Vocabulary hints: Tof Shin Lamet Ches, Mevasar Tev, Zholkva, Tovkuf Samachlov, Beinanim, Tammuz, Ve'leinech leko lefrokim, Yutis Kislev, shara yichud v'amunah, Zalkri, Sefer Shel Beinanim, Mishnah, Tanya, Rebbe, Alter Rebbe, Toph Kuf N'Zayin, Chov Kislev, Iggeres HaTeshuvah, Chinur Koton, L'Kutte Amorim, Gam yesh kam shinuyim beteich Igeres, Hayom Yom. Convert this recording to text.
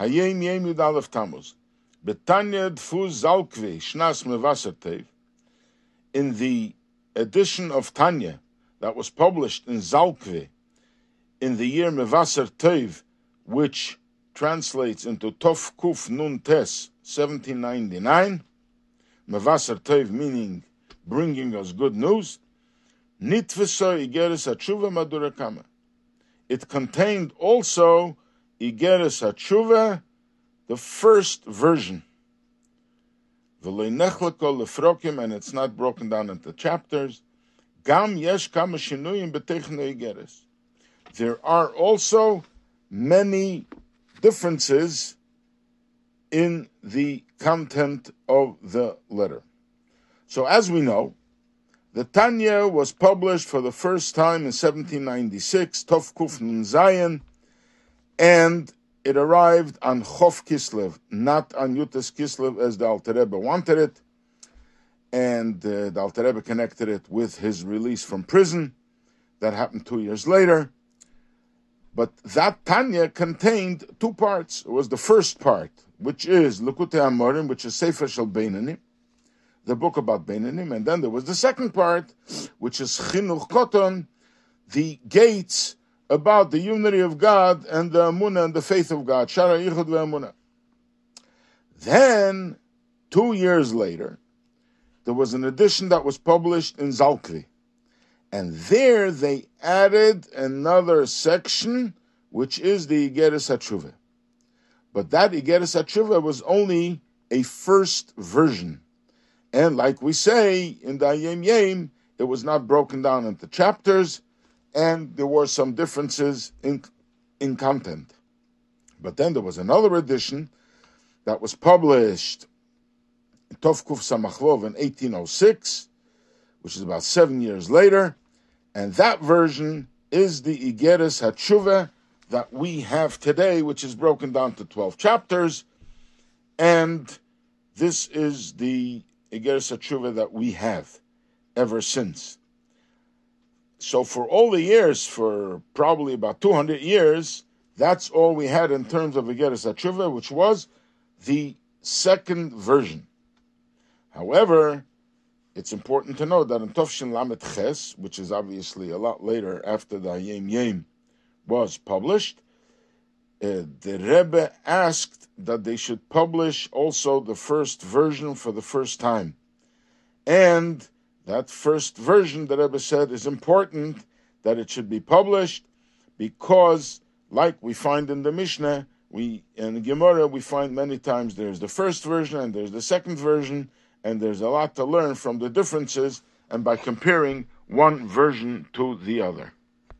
Hayom Yom Yud Aleph Tammuz. Betanya Dfuz Zalkvi Shnas Mevasar Tev. In the edition of Tanya that was published in Zalkvi in the year Mevasar Tev, which translates into Toph Kuf N'Zayin 1799, Mevasar Tev meaning bringing us good news. Nitvesa Iggeres HaTeshuvah Madurakama. It contained also Iggeres HaTeshuvah, the first version. Ve'leinech leko lefrokim, and it's not broken down into chapters. Gam yesh kam shinuyim beteich Igeres. There are also many differences in the content of the letter. So as we know, the Tanya was published for the first time in 1796, Toph Kuf N'Zayin, and it arrived on Chov Kislev, not on Yutis Kislev as the Alter Rebbe wanted it, and the Alter Rebbe connected it with his release from prison. That happened 2 years later. But that Tanya contained two parts. It was the first part, which is L'Kutte Amorim, which is Sefer Shel Beinanim, the book about Beinanim, and then there was the second part, which is Chinur Koton, the gates about the unity of God and the Amunah and the faith of God, shara yichud v'amunah. Then, 2 years later, there was an edition that was published in Zalkri, and there they added another section, which is the Iggeres HaTeshuvah. But that Iggeres HaTeshuvah was only a first version. And like we say in the Hayom Yom, it was not broken down into chapters, and there were some differences in content. But then there was another edition that was published in Tovkuf Samachlov in 1806, which is about 7 years later, and that version is the Iggeres HaTeshuvah that we have today, which is broken down to 12 chapters, and this is the Iggeres HaTeshuvah that we have ever since. So for all the years, for probably about 200 years, that's all we had in terms of Iggeres HaTeshuvah, which was the second version. However, it's important to know that in Tof Shin Lamet Ches, which is obviously a lot later after the Hayom Yom was published, the Rebbe asked that they should publish also the first version for the first time. And that first version, the Rebbe said, is important that it should be published because, like we find in the Mishnah, in the Gemara, we find many times there's the first version and there's the second version, and there's a lot to learn from the differences and by comparing one version to the other.